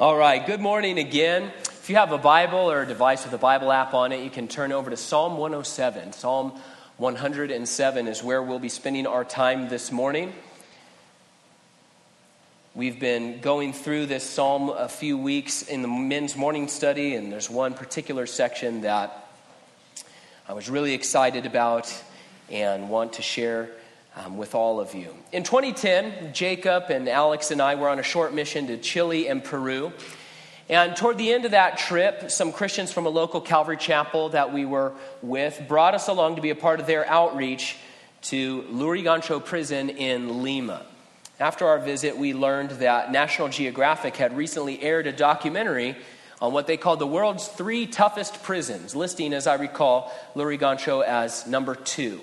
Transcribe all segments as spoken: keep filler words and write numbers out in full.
All right, good morning again. If you have a Bible or a device with a Bible app on it, you can turn over to Psalm one oh seven. Psalm one oh seven is where we'll be spending our time this morning. We've been going through this psalm a few weeks in the men's morning study, and there's one particular section that I was really excited about and want to share Um, with all of you. In twenty ten, Jacob and Alex and I were on a short mission to Chile and Peru. And toward the end of that trip, some Christians from a local Calvary Chapel that we were with brought us along to be a part of their outreach to Lurigancho Prison in Lima. After our visit, we learned that National Geographic had recently aired a documentary on what they called the world's three toughest prisons, listing, as I recall, Lurigancho as number two.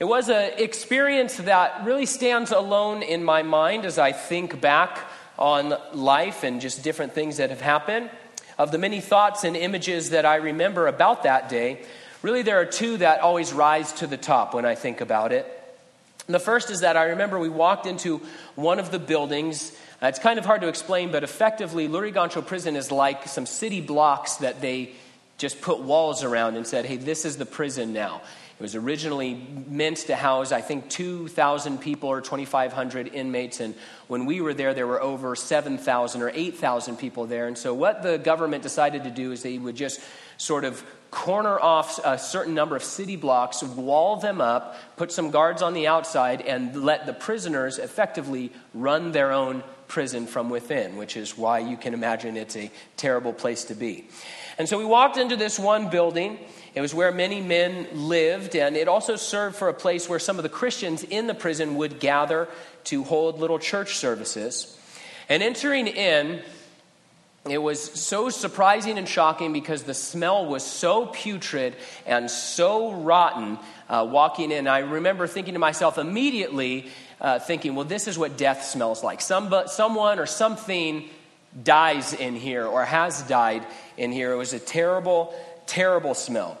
It was an experience that really stands alone in my mind as I think back on life and just different things that have happened. Of the many thoughts and images that I remember about that day, really there are two that always rise to the top when I think about it. And the first is that I remember we walked into one of the buildings. It's kind of hard to explain, but effectively Lurigancho Prison is like some city blocks that they just put walls around and said, hey, this is the prison now. It was originally meant to house, I think, two thousand people or twenty-five hundred inmates. And when we were there, there were over seven thousand or eight thousand people there. And so what the government decided to do is they would just sort of corner off a certain number of city blocks, wall them up, put some guards on the outside, and let the prisoners effectively run their own prison from within, which is why you can imagine it's a terrible place to be. And so we walked into this one building. It was where many men lived, and it also served for a place where some of the Christians in the prison would gather to hold little church services. And entering in, it was so surprising and shocking because the smell was so putrid and so rotten uh, walking in. I remember thinking to myself immediately, uh, thinking, well, this is what death smells like. Some, someone or something dies in here or has died in here. It was a terrible Terrible smell.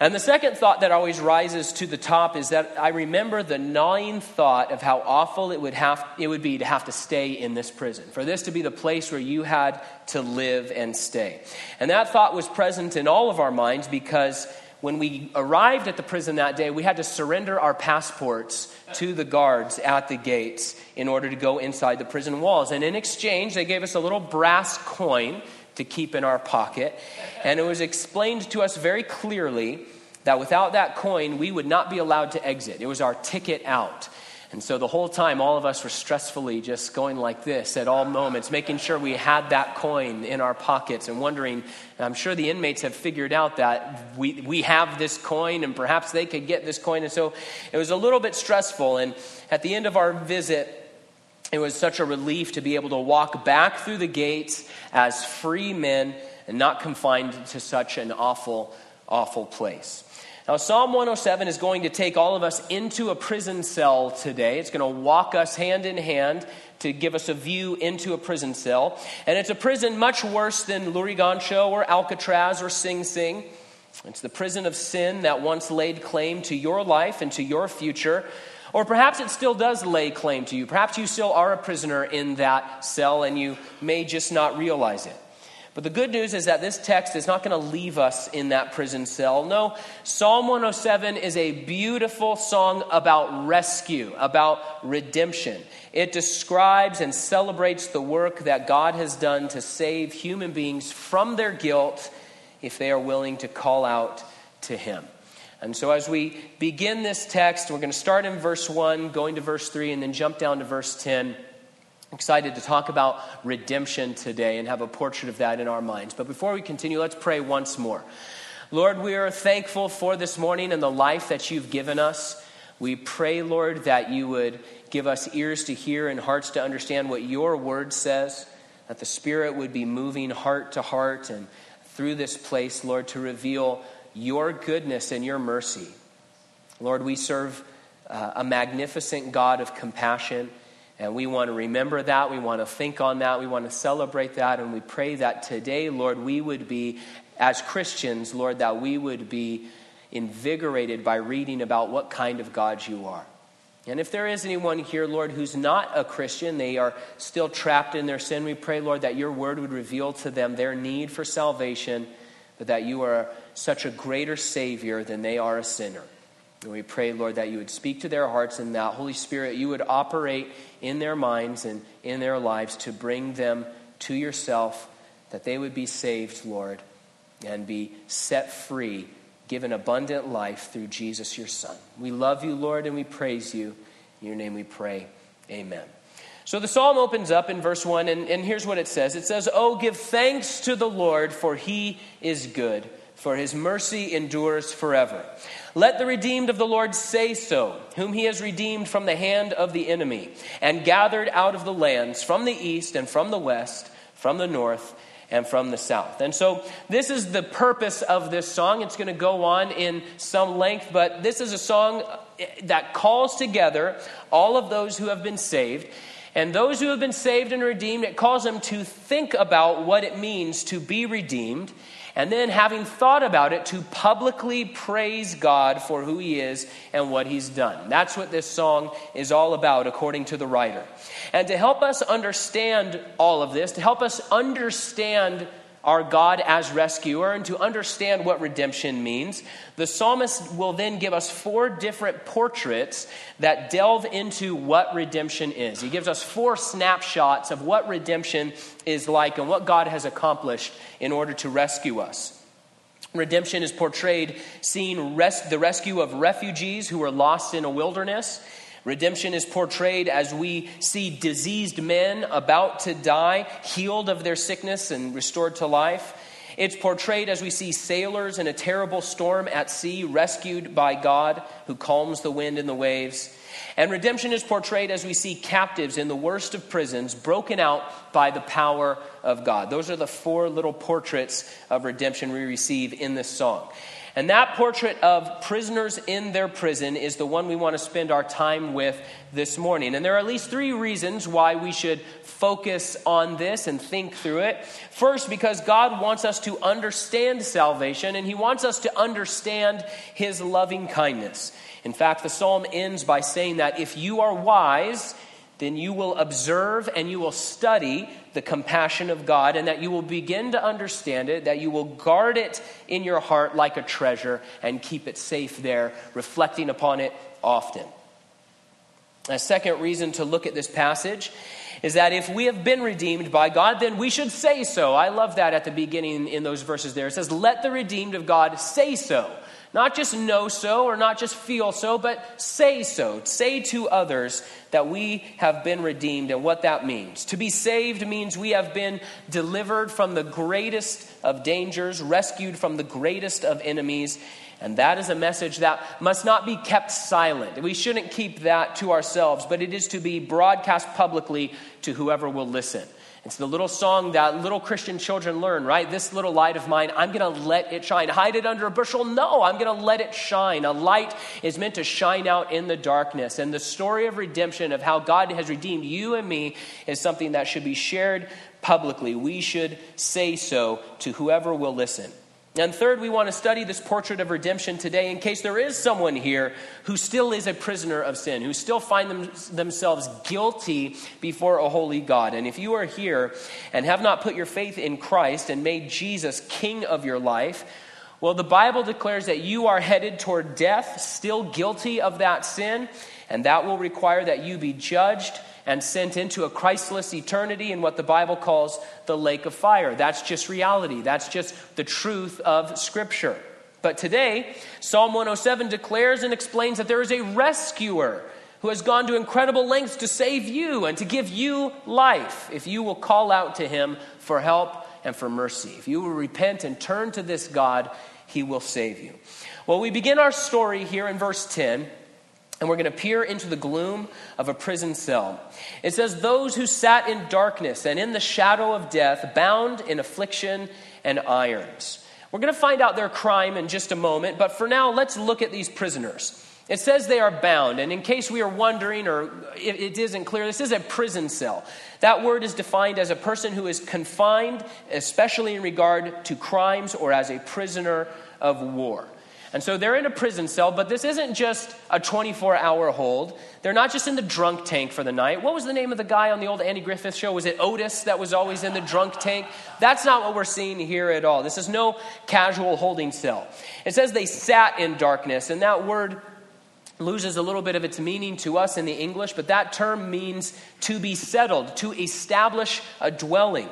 And the second thought that always rises to the top is that I remember the gnawing thought of how awful it would have it would be to have to stay in this prison, for this to be the place where you had to live and stay. And that thought was present in all of our minds because when we arrived at the prison that day, we had to surrender our passports to the guards at the gates in order to go inside the prison walls. And in exchange, they gave us a little brass coin to keep in our pocket. And it was explained to us very clearly that without that coin, we would not be allowed to exit. It was our ticket out. And so the whole time, all of us were stressfully just going like this at all moments, making sure we had that coin in our pockets and wondering, and I'm sure the inmates have figured out that we, we have this coin and perhaps they could get this coin. And so it was a little bit stressful. And at the end of our visit, it was such a relief to be able to walk back through the gates as free men and not confined to such an awful, awful place. Now, Psalm one oh seven is going to take all of us into a prison cell today. It's going to walk us hand in hand to give us a view into a prison cell. And it's a prison much worse than Lurigancho or Alcatraz or Sing Sing. It's the prison of sin that once laid claim to your life and to your future. Or perhaps it still does lay claim to you. Perhaps you still are a prisoner in that cell and you may just not realize it. But the good news is that this text is not going to leave us in that prison cell. No, Psalm one oh seven is a beautiful song about rescue, about redemption. It describes and celebrates the work that God has done to save human beings from their guilt if they are willing to call out to Him. And so as we begin this text, we're going to start in verse one, going to verse three, and then jump down to verse ten. I'm excited to talk about redemption today and have a portrait of that in our minds. But before we continue, let's pray once more. Lord, we are thankful for this morning and the life that you've given us. We pray, Lord, that you would give us ears to hear and hearts to understand what your word says, that the Spirit would be moving heart to heart and through this place, Lord, to reveal your goodness and your mercy. Lord, we serve uh, a magnificent God of compassion, and we want to remember that. We want to think on that. We want to celebrate that. And we pray that today, Lord, we would be, as Christians, Lord, that we would be invigorated by reading about what kind of God you are. And if there is anyone here, Lord, who's not a Christian, they are still trapped in their sin, we pray, Lord, that your word would reveal to them their need for salvation, but that you are such a greater Savior than they are a sinner. And we pray, Lord, that you would speak to their hearts and that, Holy Spirit, you would operate in their minds and in their lives to bring them to yourself, that they would be saved, Lord, and be set free, given abundant life through Jesus, your Son. We love you, Lord, and we praise you. In your name we pray, amen. So the psalm opens up in verse one, and, and here's what it says. It says, "Oh, give thanks to the Lord, for he is good, for his mercy endures forever. Let the redeemed of the Lord say so, whom he has redeemed from the hand of the enemy, and gathered out of the lands, from the east and from the west, from the north and from the south." And so this is the purpose of this song. It's going to go on in some length, but this is a song that calls together all of those who have been saved. And those who have been saved and redeemed, it calls them to think about what it means to be redeemed. And then, having thought about it, to publicly praise God for who he is and what he's done. That's what this song is all about, according to the writer. And to help us understand all of this, to help us understand our God as rescuer and to understand what redemption means, the psalmist will then give us four different portraits that delve into what redemption is. He gives us four snapshots of what redemption is like and what God has accomplished in order to rescue us. Redemption is portrayed seeing res- the rescue of refugees who are lost in a wilderness. Redemption is portrayed as we see diseased men about to die, healed of their sickness and restored to life. It's portrayed as we see sailors in a terrible storm at sea, rescued by God who calms the wind and the waves. And redemption is portrayed as we see captives in the worst of prisons, broken out by the power of God. Those are the four little portraits of redemption we receive in this song. And that portrait of prisoners in their prison is the one we want to spend our time with this morning. And there are at least three reasons why we should focus on this and think through it. First, because God wants us to understand salvation, and he wants us to understand his loving kindness. In fact, the psalm ends by saying that if you are wise, then you will observe and you will study the compassion of God, and that you will begin to understand it, that you will guard it in your heart like a treasure and keep it safe there, reflecting upon it often. A second reason to look at this passage is that if we have been redeemed by God, then we should say so. I love that at the beginning in those verses there. It says, "Let the redeemed of God say so." Not just know so or not just feel so, but say so. Say to others that we have been redeemed and what that means. To be saved means we have been delivered from the greatest of dangers, rescued from the greatest of enemies. And that is a message that must not be kept silent. We shouldn't keep that to ourselves, but it is to be broadcast publicly to whoever will listen. It's the little song that little Christian children learn, right? "This little light of mine, I'm going to let it shine." Hide it under a bushel? No, I'm going to let it shine. A light is meant to shine out in the darkness. And the story of redemption, of how God has redeemed you and me, is something that should be shared publicly. We should say so to whoever will listen. And third, we want to study this portrait of redemption today in case there is someone here who still is a prisoner of sin, who still find them, themselves guilty before a holy God. And if you are here and have not put your faith in Christ and made Jesus king of your life, well, the Bible declares that you are headed toward death, still guilty of that sin, and that will require that you be judged and sent into a Christless eternity in what the Bible calls the lake of fire. That's just reality. That's just the truth of Scripture. But today, Psalm one oh seven declares and explains that there is a rescuer who has gone to incredible lengths to save you and to give you life if you will call out to him for help and for mercy. If you will repent and turn to this God, he will save you. Well, we begin our story here in verse ten. And we're going to peer into the gloom of a prison cell. It says, "Those who sat in darkness and in the shadow of death, bound in affliction and irons." We're going to find out their crime in just a moment, but for now, let's look at these prisoners. It says they are bound, and in case we are wondering or it isn't clear, this is a prison cell. That word is defined as a person who is confined, especially in regard to crimes, or as a prisoner of war. And so they're in a prison cell, but this isn't just a twenty-four hour hold. They're not just in the drunk tank for the night. What was the name of the guy on the old Andy Griffith show? Was it Otis that was always in the drunk tank? That's not what we're seeing here at all. This is no casual holding cell. It says they sat in darkness, and that word loses a little bit of its meaning to us in the English, but that term means to be settled, to establish a dwelling.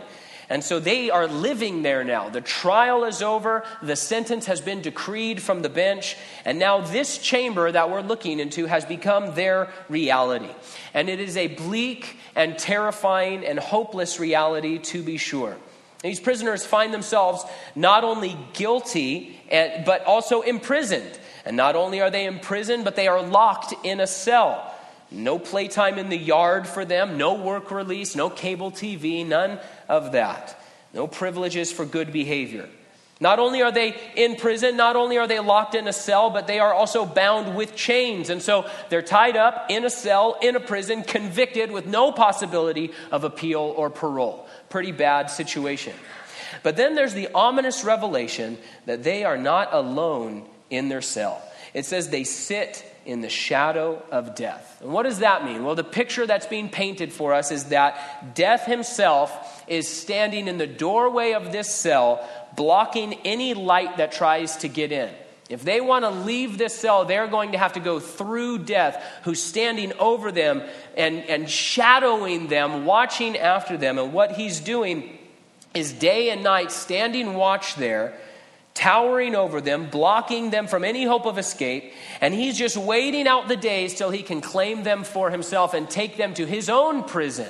And so they are living there now. The trial is over. The sentence has been decreed from the bench. And now this chamber that we're looking into has become their reality. And it is a bleak and terrifying and hopeless reality, to be sure. These prisoners find themselves not only guilty, but also imprisoned. And not only are they imprisoned, but they are locked in a cell. No playtime in the yard for them, no work release, no cable T V, none of that. No privileges for good behavior. Not only are they in prison, not only are they locked in a cell, but they are also bound with chains. And so they're tied up in a cell, in a prison, convicted with no possibility of appeal or parole. Pretty bad situation. But then there's the ominous revelation that they are not alone in their cell. It says they sit in the shadow of death. And what does that mean? Well, the picture that's being painted for us is that death himself is standing in the doorway of this cell, blocking any light that tries to get in. If they want to leave this cell, they're going to have to go through death, who's standing over them and, and shadowing them, watching after them. And what he's doing is day and night standing watch there, towering over them, blocking them from any hope of escape, and he's just waiting out the days till he can claim them for himself and take them to his own prison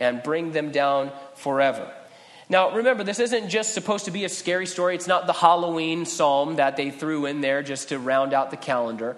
and bring them down forever. Now, remember, this isn't just supposed to be a scary story. It's not the Halloween psalm that they threw in there just to round out the calendar.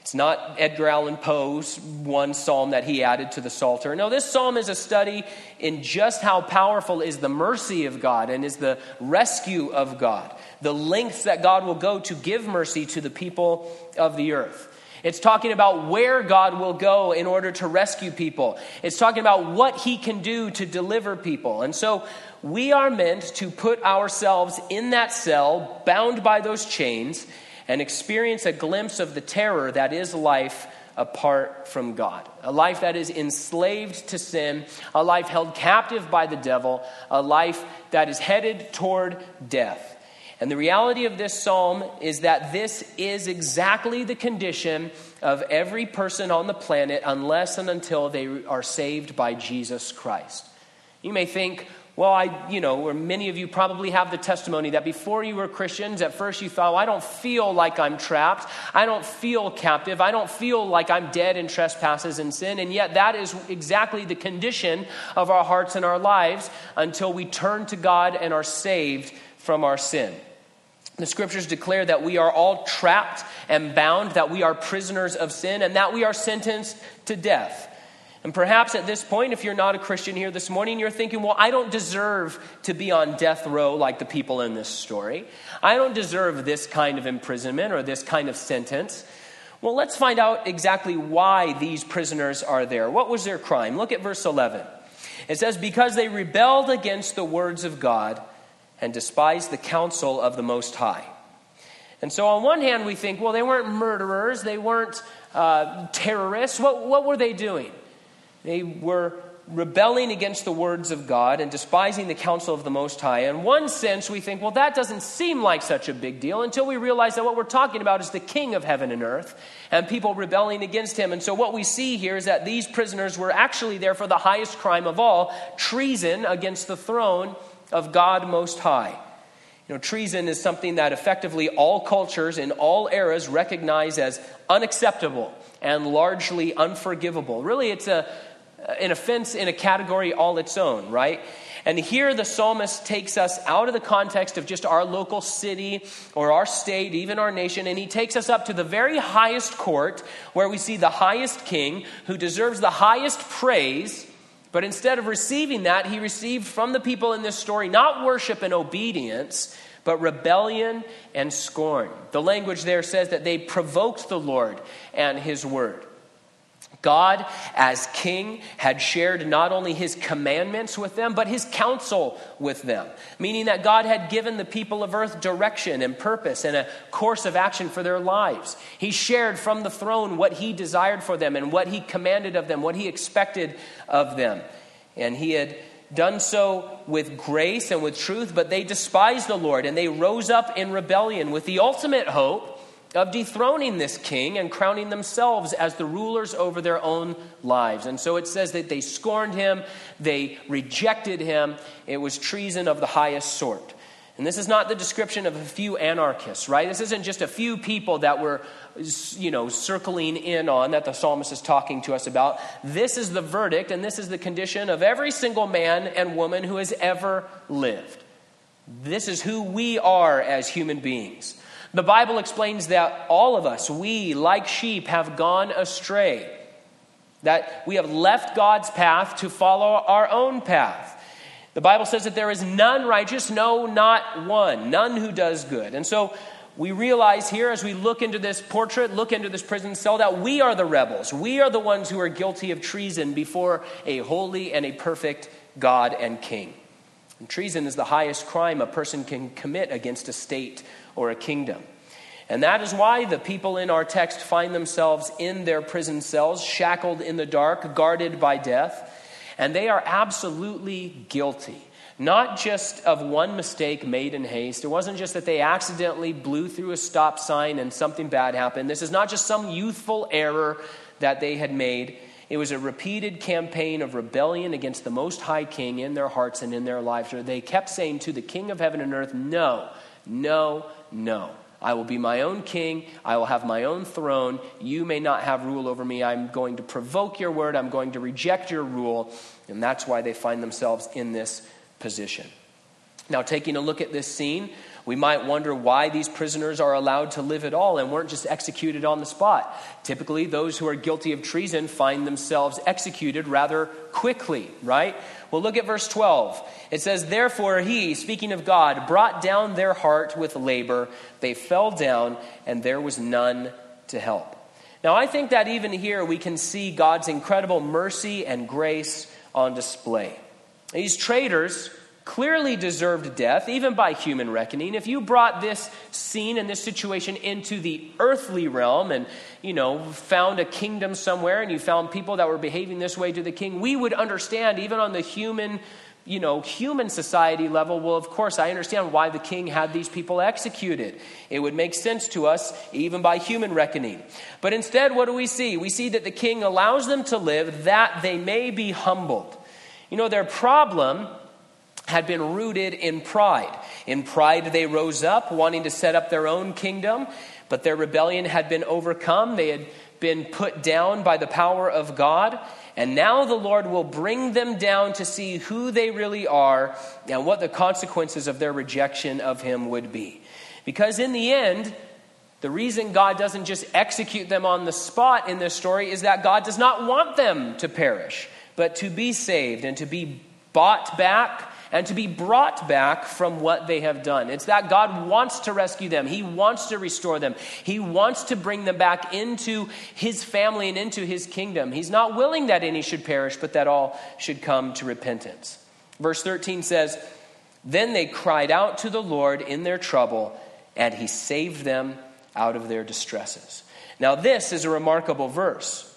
It's not Edgar Allan Poe's one psalm that he added to the Psalter. No, this psalm is a study in just how powerful is the mercy of God and is the rescue of God, the lengths that God will go to give mercy to the people of the earth. It's talking about where God will go in order to rescue people. It's talking about what he can do to deliver people. And so we are meant to put ourselves in that cell, bound by those chains, and experience a glimpse of the terror that is life apart from God. A life that is enslaved to sin, a life held captive by the devil, a life that is headed toward death. And the reality of this psalm is that this is exactly the condition of every person on the planet unless and until they are saved by Jesus Christ. You may think, well, I, you know, or many of you probably have the testimony that before you were Christians, at first you thought, well, I don't feel like I'm trapped. I don't feel captive. I don't feel like I'm dead in trespasses and sin. And yet that is exactly the condition of our hearts and our lives until we turn to God and are saved from our sin. The scriptures declare that we are all trapped and bound, that we are prisoners of sin, and that we are sentenced to death. And perhaps at this point, if you're not a Christian here this morning, you're thinking, well, I don't deserve to be on death row like the people in this story. I don't deserve this kind of imprisonment or this kind of sentence. Well, let's find out exactly why these prisoners are there. What was their crime? Look at verse eleven. It says, because they rebelled against the words of God and despised the counsel of the Most High. And so on one hand, we think, well, they weren't murderers. They weren't uh, terrorists. What, what were they doing? They were rebelling against the words of God and despising the counsel of the Most High. In one sense, we think, well, that doesn't seem like such a big deal until we realize that what we're talking about is the King of heaven and earth and people rebelling against him. And so what we see here is that these prisoners were actually there for the highest crime of all, treason against the throne of God Most High. You know, treason is something that effectively all cultures in all eras recognize as unacceptable and largely unforgivable. Really, it's a an offense in a category all its own, right? And here the psalmist takes us out of the context of just our local city or our state, even our nation, and he takes us up to the very highest court where we see the highest king who deserves the highest praise, but instead of receiving that, he received from the people in this story not worship and obedience, but rebellion and scorn. The language there says that they provoked the Lord and his word. God, as king, had shared not only his commandments with them, but his counsel with them, meaning that God had given the people of earth direction and purpose and a course of action for their lives. He shared from the throne what he desired for them and what he commanded of them, what he expected of them. And he had done so with grace and with truth, but they despised the Lord and they rose up in rebellion with the ultimate hope of dethroning this king and crowning themselves as the rulers over their own lives. And so it says that they scorned him, they rejected him. It was treason of the highest sort. And this is not the description of a few anarchists, right? This isn't just a few people that we're, you know, circling in on that the psalmist is talking to us about. This is the verdict, and this is the condition of every single man and woman who has ever lived. This is who we are as human beings. The Bible explains that all of us, we, like sheep, have gone astray. That we have left God's path to follow our own path. The Bible says that there is none righteous, no, not one, none who does good. And so we realize here as we look into this portrait, look into this prison cell, that we are the rebels. We are the ones who are guilty of treason before a holy and a perfect God and King. And treason is the highest crime a person can commit against a state or a kingdom. And that is why the people in our text find themselves in their prison cells, shackled in the dark, guarded by death. And they are absolutely guilty, not just of one mistake made in haste. It wasn't just that they accidentally blew through a stop sign and something bad happened. This is not just some youthful error that they had made. It was a repeated campaign of rebellion against the Most High King in their hearts and in their lives. They kept saying to the King of heaven and earth, no, no, no. I will be my own king. I will have my own throne. You may not have rule over me. I'm going to provoke your word. I'm going to reject your rule. And that's why they find themselves in this position. Now, taking a look at this scene, we might wonder why these prisoners are allowed to live at all and weren't just executed on the spot. Typically, those who are guilty of treason find themselves executed rather quickly, right? Well, look at verse twelve. It says, therefore he, speaking of God, brought down their heart with labor. They fell down and there was none to help. Now, I think that even here we can see God's incredible mercy and grace on display. These traitors clearly deserved death, even by human reckoning. If you brought this scene and this situation into the earthly realm and, you know, found a kingdom somewhere and you found people that were behaving this way to the king, we would understand, even on the human, you know, human society level, well, of course, I understand why the king had these people executed. It would make sense to us, even by human reckoning. But instead, what do we see? We see that the king allows them to live that they may be humbled. You know, their problem had been rooted in pride. In pride, they rose up, wanting to set up their own kingdom, but their rebellion had been overcome. They had been put down by the power of God, and now the Lord will bring them down to see who they really are and what the consequences of their rejection of him would be. Because in the end, the reason God doesn't just execute them on the spot in this story is that God does not want them to perish, but to be saved and to be bought back and to be brought back from what they have done. It's that God wants to rescue them. He wants to restore them. He wants to bring them back into his family and into his kingdom. He's not willing that any should perish, but that all should come to repentance. Verse thirteen says, then they cried out to the Lord in their trouble, and he saved them out of their distresses. Now this is a remarkable verse.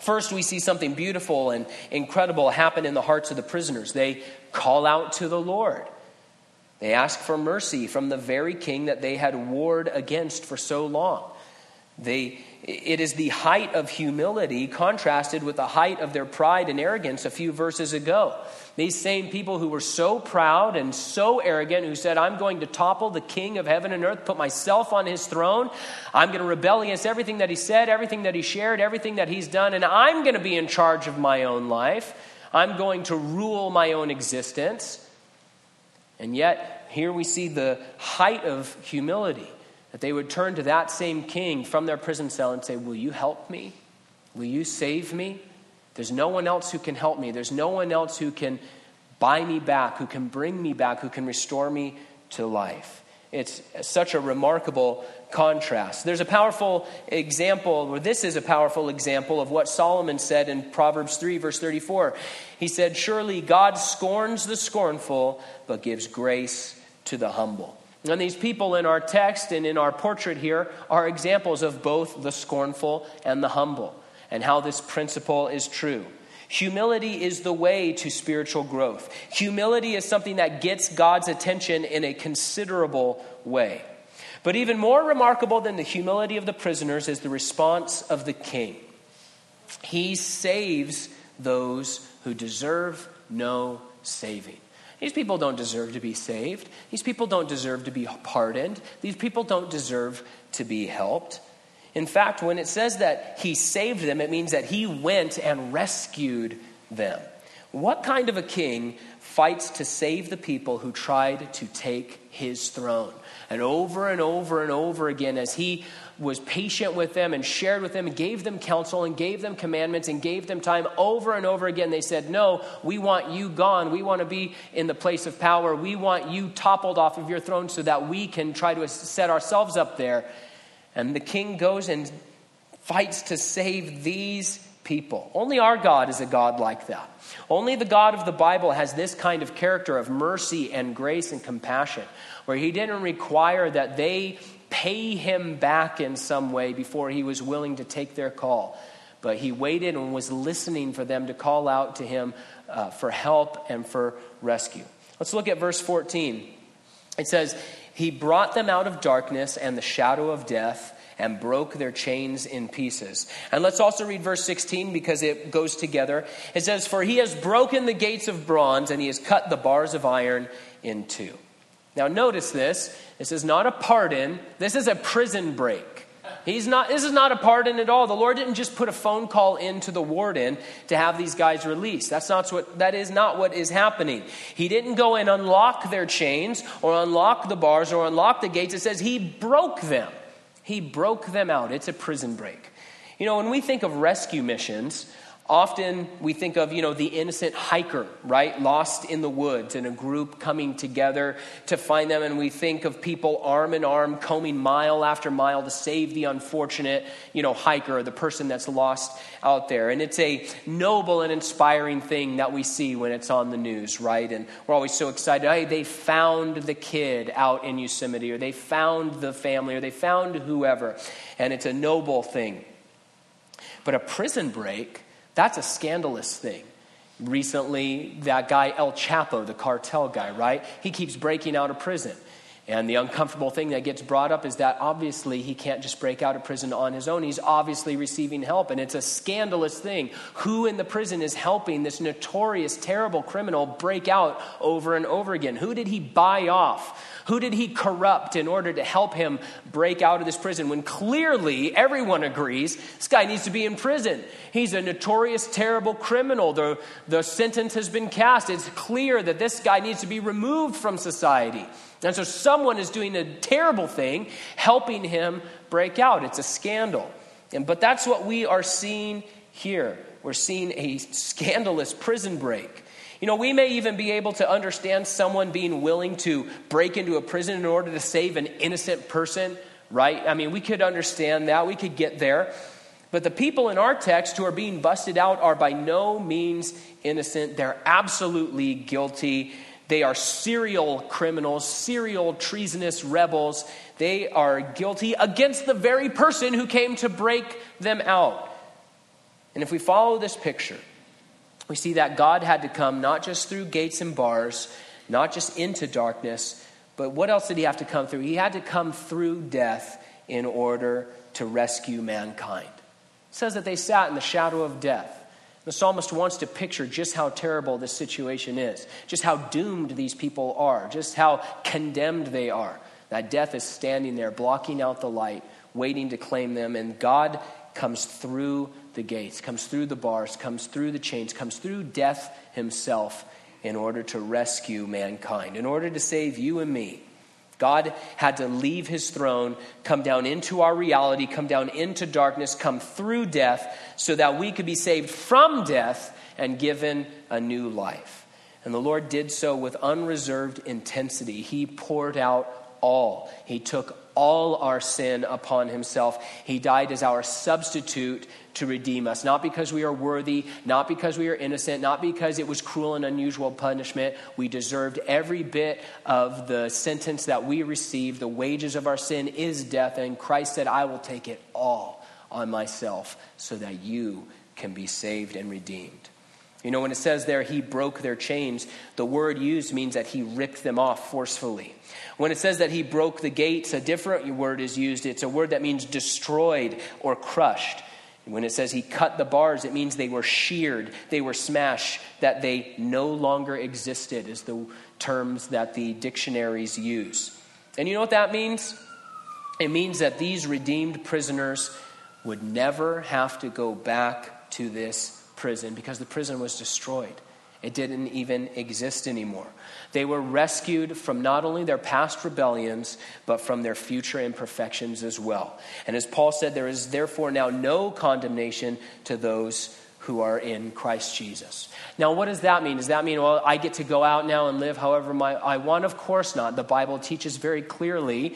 First, we see something beautiful and incredible happen in the hearts of the prisoners. They call out to the Lord. They ask for mercy from the very king that they had warred against for so long. They, it is the height of humility contrasted with the height of their pride and arrogance a few verses ago. These same people who were so proud and so arrogant, who said, I'm going to topple the king of heaven and earth, put myself on his throne. I'm going to rebel against everything that he said, everything that he shared, everything that he's done. And I'm going to be in charge of my own life. I'm going to rule my own existence. And yet, here we see the height of humility, that they would turn to that same king from their prison cell and say, will you help me? Will you save me? There's no one else who can help me. There's no one else who can buy me back, who can bring me back, who can restore me to life. It's such a remarkable contrast. There's a powerful example, or this is a powerful example of what Solomon said in Proverbs three, verse thirty-four. He said, "Surely God scorns the scornful, but gives grace to the humble." And these people in our text and in our portrait here are examples of both the scornful and the humble, and how this principle is true. Humility is the way to spiritual growth. Humility is something that gets God's attention in a considerable way. But even more remarkable than the humility of the prisoners is the response of the king. He saves those who deserve no saving. These people don't deserve to be saved. These people don't deserve to be pardoned. These people don't deserve to be helped. In fact, when it says that he saved them, it means that he went and rescued them. What kind of a king fights to save the people who tried to take his throne? And over and over and over again, as he was patient with them and shared with them and gave them counsel and gave them commandments and gave them time, over and over again, they said, "No, we want you gone. We want to be in the place of power. We want you toppled off of your throne so that we can try to set ourselves up there." And the king goes and fights to save these people. Only our God is a God like that. Only the God of the Bible has this kind of character of mercy and grace and compassion, where he didn't require that they pay him back in some way before he was willing to take their call. But he waited and was listening for them to call out to him uh, for help and for rescue. Let's look at verse fourteen. It says, "He brought them out of darkness and the shadow of death and broke their chains in pieces." And let's also read verse sixteen because it goes together. It says, "For he has broken the gates of bronze and he has cut the bars of iron in two." Now notice this. This is not a pardon. This is a prison break. He's not. This is not a pardon at all. The Lord didn't just put a phone call into the warden to have these guys released. That's not what. That is not what is happening. He didn't go and unlock their chains or unlock the bars or unlock the gates. It says he broke them. He broke them out. It's a prison break. You know, when we think of rescue missions, often we think of, you know, the innocent hiker, right? Lost in the woods and a group coming together to find them. And we think of people arm in arm combing mile after mile to save the unfortunate, you know, hiker or the person that's lost out there. And it's a noble and inspiring thing that we see when it's on the news, right? And we're always so excited. Hey, they found the kid out in Yosemite, or they found the family, or they found whoever. And it's a noble thing. But a prison break, that's a scandalous thing. Recently, that guy El Chapo, the cartel guy, right? He keeps breaking out of prison. And the uncomfortable thing that gets brought up is that obviously he can't just break out of prison on his own. He's obviously receiving help. And it's a scandalous thing. Who in the prison is helping this notorious, terrible criminal break out over and over again? Who did he buy off? Who did he corrupt in order to help him break out of this prison? When clearly everyone agrees this guy needs to be in prison. He's a notorious, terrible criminal. The, the sentence has been cast. It's clear that this guy needs to be removed from society. And so someone is doing a terrible thing, helping him break out. It's a scandal. And but that's what we are seeing here. We're seeing a scandalous prison break. You know, we may even be able to understand someone being willing to break into a prison in order to save an innocent person, right? I mean, we could understand that. We could get there. But the people in our text who are being busted out are by no means innocent. They're absolutely guilty. They are serial criminals, serial treasonous rebels. They are guilty against the very person who came to break them out. And if we follow this picture, we see that God had to come not just through gates and bars, not just into darkness, but what else did he have to come through? He had to come through death in order to rescue mankind. It says that they sat in the shadow of death. The psalmist wants to picture just how terrible this situation is, just how doomed these people are, just how condemned they are. That death is standing there, blocking out the light, waiting to claim them. And God comes through the gates, comes through the bars, comes through the chains, comes through death himself in order to rescue mankind, in order to save you and me. God had to leave his throne, come down into our reality, come down into darkness, come through death so that we could be saved from death and given a new life. And the Lord did so with unreserved intensity. He poured out all. He took all our sin upon himself. He died as our substitute to redeem us. Not because we are worthy, not because we are innocent, not because it was cruel and unusual punishment. We deserved every bit of the sentence that we received. The wages of our sin is death. And Christ said, I will take it all on myself so that you can be saved and redeemed. You know, when it says there, he broke their chains, the word used means that he ripped them off forcefully. When it says that he broke the gates, a different word is used. It's a word that means destroyed or crushed. When it says he cut the bars, it means they were sheared, they were smashed, that they no longer existed is the terms that the dictionaries use. And you know what that means? It means that these redeemed prisoners would never have to go back to this prison because the prison was destroyed. It didn't even exist anymore. They were rescued from not only their past rebellions, but from their future imperfections as well. And as Paul said, there is therefore now no condemnation to those who are in Christ Jesus. Now, what does that mean? Does that mean, well, I get to go out now and live however my, I want? Of course not. The Bible teaches very clearly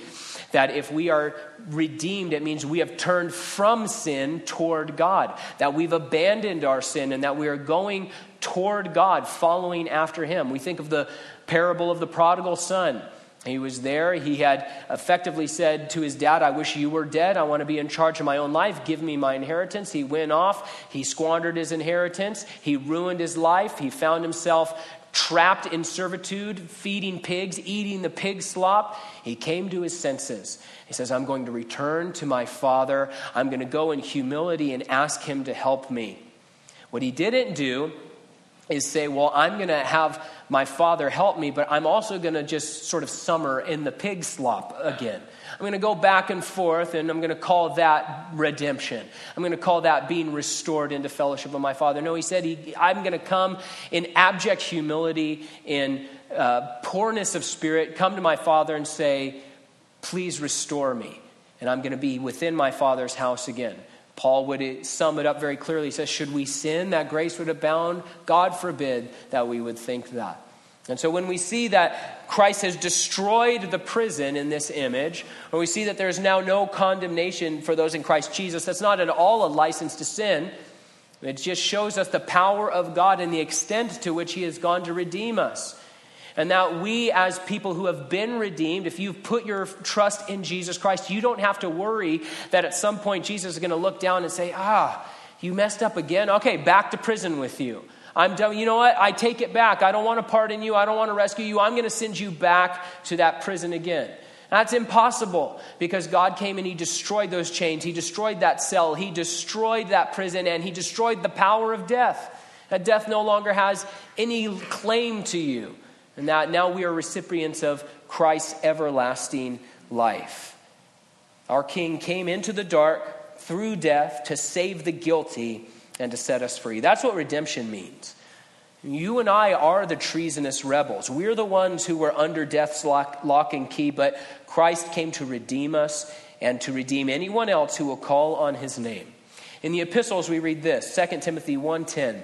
that if we are redeemed, it means we have turned from sin toward God, that we've abandoned our sin and that we are going toward God, following after him. We think of the parable of the prodigal son. He was there. He had effectively said to his dad, I wish you were dead. I want to be in charge of my own life. Give me my inheritance. He went off. He squandered his inheritance. He ruined his life. He found himself trapped in servitude, feeding pigs, eating the pig slop. He came to his senses. He says, I'm going to return to my father. I'm going to go in humility and ask him to help me. What he didn't do is say, well, I'm going to have my father help me, but I'm also going to just sort of summer in the pig slop again. I'm going to go back and forth, and I'm going to call that redemption. I'm going to call that being restored into fellowship with my father. No, he said, he, I'm going to come in abject humility, in uh, poorness of spirit, come to my father and say, please restore me. And I'm going to be within my father's house again. Paul would sum it up very clearly. He says, should we sin that grace would abound? God forbid that we would think that. And so when we see that Christ has destroyed the prison in this image, when we see that there's now no condemnation for those in Christ Jesus, that's not at all a license to sin. It just shows us the power of God and the extent to which he has gone to redeem us. And that we as people who have been redeemed, if you've put your trust in Jesus Christ, you don't have to worry that at some point Jesus is going to look down and say, ah, you messed up again. Okay, back to prison with you. I'm done. You know what? I take it back. I don't want to pardon you. I don't want to rescue you. I'm going to send you back to that prison again. That's impossible because God came and he destroyed those chains. He destroyed that cell. He destroyed that prison, and he destroyed the power of death. That death no longer has any claim to you. And that now we are recipients of Christ's everlasting life. Our King came into the dark through death to save the guilty and to set us free. That's what redemption means. You and I are the treasonous rebels. We're the ones who were under death's lock, lock and key, but Christ came to redeem us and to redeem anyone else who will call on his name. In the epistles, we read this, Second Timothy one ten.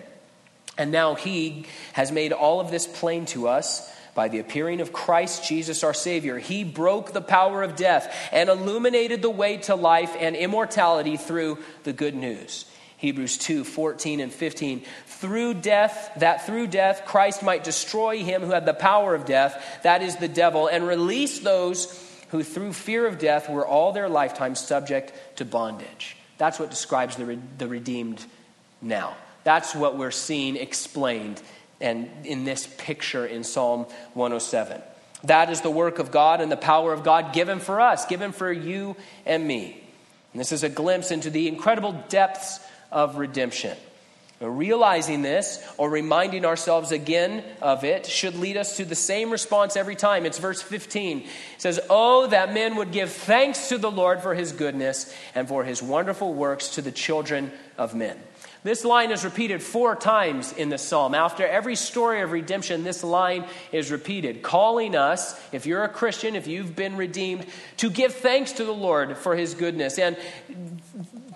And now he has made all of this plain to us by the appearing of Christ Jesus our Savior. He broke the power of death and illuminated the way to life and immortality through the good news. Hebrews two fourteen and fifteen. Through death, that through death Christ might destroy him who had the power of death, that is the devil, and release those who through fear of death were all their lifetime subject to bondage. That's what describes the, re- the redeemed now. That's what we're seeing explained and in this picture in Psalm one oh seven. That is the work of God and the power of God given for us, given for you and me. And this is a glimpse into the incredible depths of redemption. Realizing this or reminding ourselves again of it should lead us to the same response every time. It's verse fifteen. It says, oh, that men would give thanks to the Lord for his goodness and for his wonderful works to the children of men. This line is repeated four times in the psalm. After every story of redemption, this line is repeated, calling us, if you're a Christian, if you've been redeemed, to give thanks to the Lord for his goodness and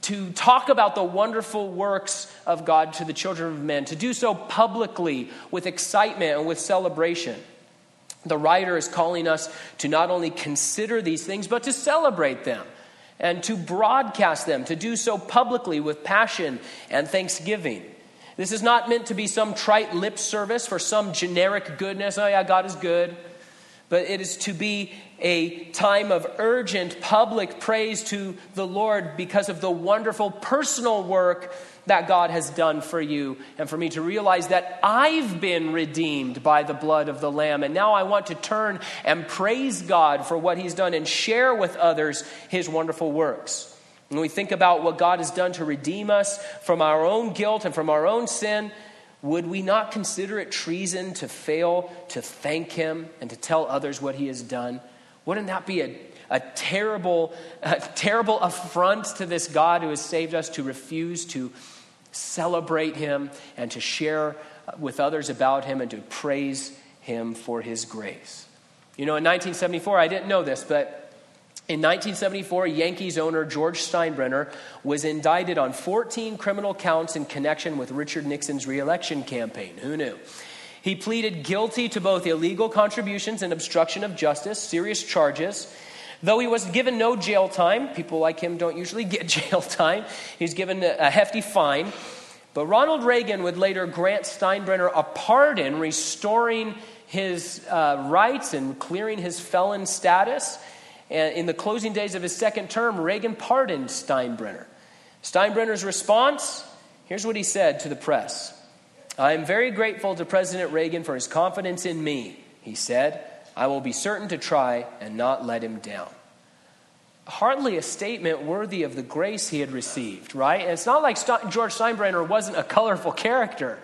to talk about the wonderful works of God to the children of men, to do so publicly with excitement and with celebration. The writer is calling us to not only consider these things, but to celebrate them and to broadcast them, to do so publicly with passion and thanksgiving. This is not meant to be some trite lip service for some generic goodness. Oh yeah, God is good. But it is to be a time of urgent public praise to the Lord because of the wonderful personal work that God has done for you. And for me to realize that I've been redeemed by the blood of the Lamb. And now I want to turn and praise God for what he's done and share with others his wonderful works. When we think about what God has done to redeem us from our own guilt and from our own sin, would we not consider it treason to fail to thank him and to tell others what he has done? Wouldn't that be a, a terrible, a terrible affront to this God who has saved us to refuse to celebrate him and to share with others about him and to praise him for his grace? You know, in nineteen seventy-four, I didn't know this, but in nineteen seventy-four, Yankees owner George Steinbrenner was indicted on fourteen criminal counts in connection with Richard Nixon's reelection campaign. Who knew? He pleaded guilty to both illegal contributions and obstruction of justice, serious charges. Though he was given no jail time, people like him don't usually get jail time, he's given a hefty fine. But Ronald Reagan would later grant Steinbrenner a pardon, restoring his uh, rights and clearing his felon status. And in the closing days of his second term, Reagan pardoned Steinbrenner. Steinbrenner's response, here's what he said to the press. "I am very grateful to President Reagan for his confidence in me," he said. "I will be certain to try and not let him down." Hardly a statement worthy of the grace he had received, right? And it's not like St- George Steinbrenner wasn't a colorful character.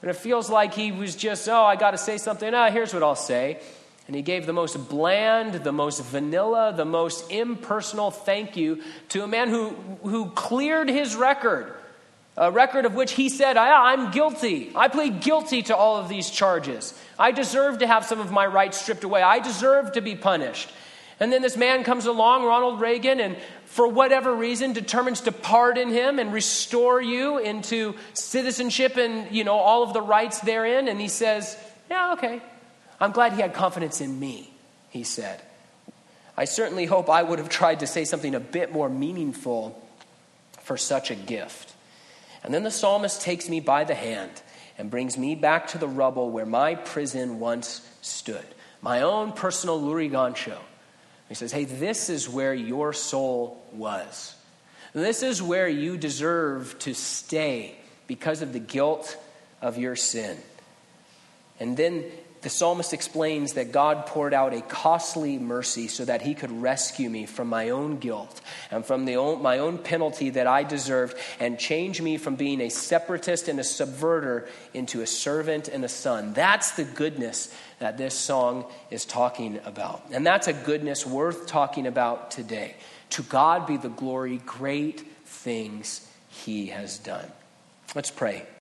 But it feels like he was just, oh, I got to say something. Ah, here's what I'll say. And he gave the most bland, the most vanilla, the most impersonal thank you to a man who, who cleared his record, a record of which he said, I, I'm guilty. I plead guilty to all of these charges. I deserve to have some of my rights stripped away. I deserve to be punished. And then this man comes along, Ronald Reagan, and for whatever reason determines to pardon him and restore you into citizenship and, you know, all of the rights therein. And he says, yeah, okay. I'm glad he had confidence in me, he said. I certainly hope I would have tried to say something a bit more meaningful for such a gift. And then the psalmist takes me by the hand and brings me back to the rubble where my prison once stood, my own personal Lurigancho. He says, hey, this is where your soul was. This is where you deserve to stay because of the guilt of your sin. And then the psalmist explains that God poured out a costly mercy so that he could rescue me from my own guilt and from the own, my own penalty that I deserved and change me from being a separatist and a subverter into a servant and a son. That's the goodness that this song is talking about. And that's a goodness worth talking about today. To God be the glory, great things he has done. Let's pray.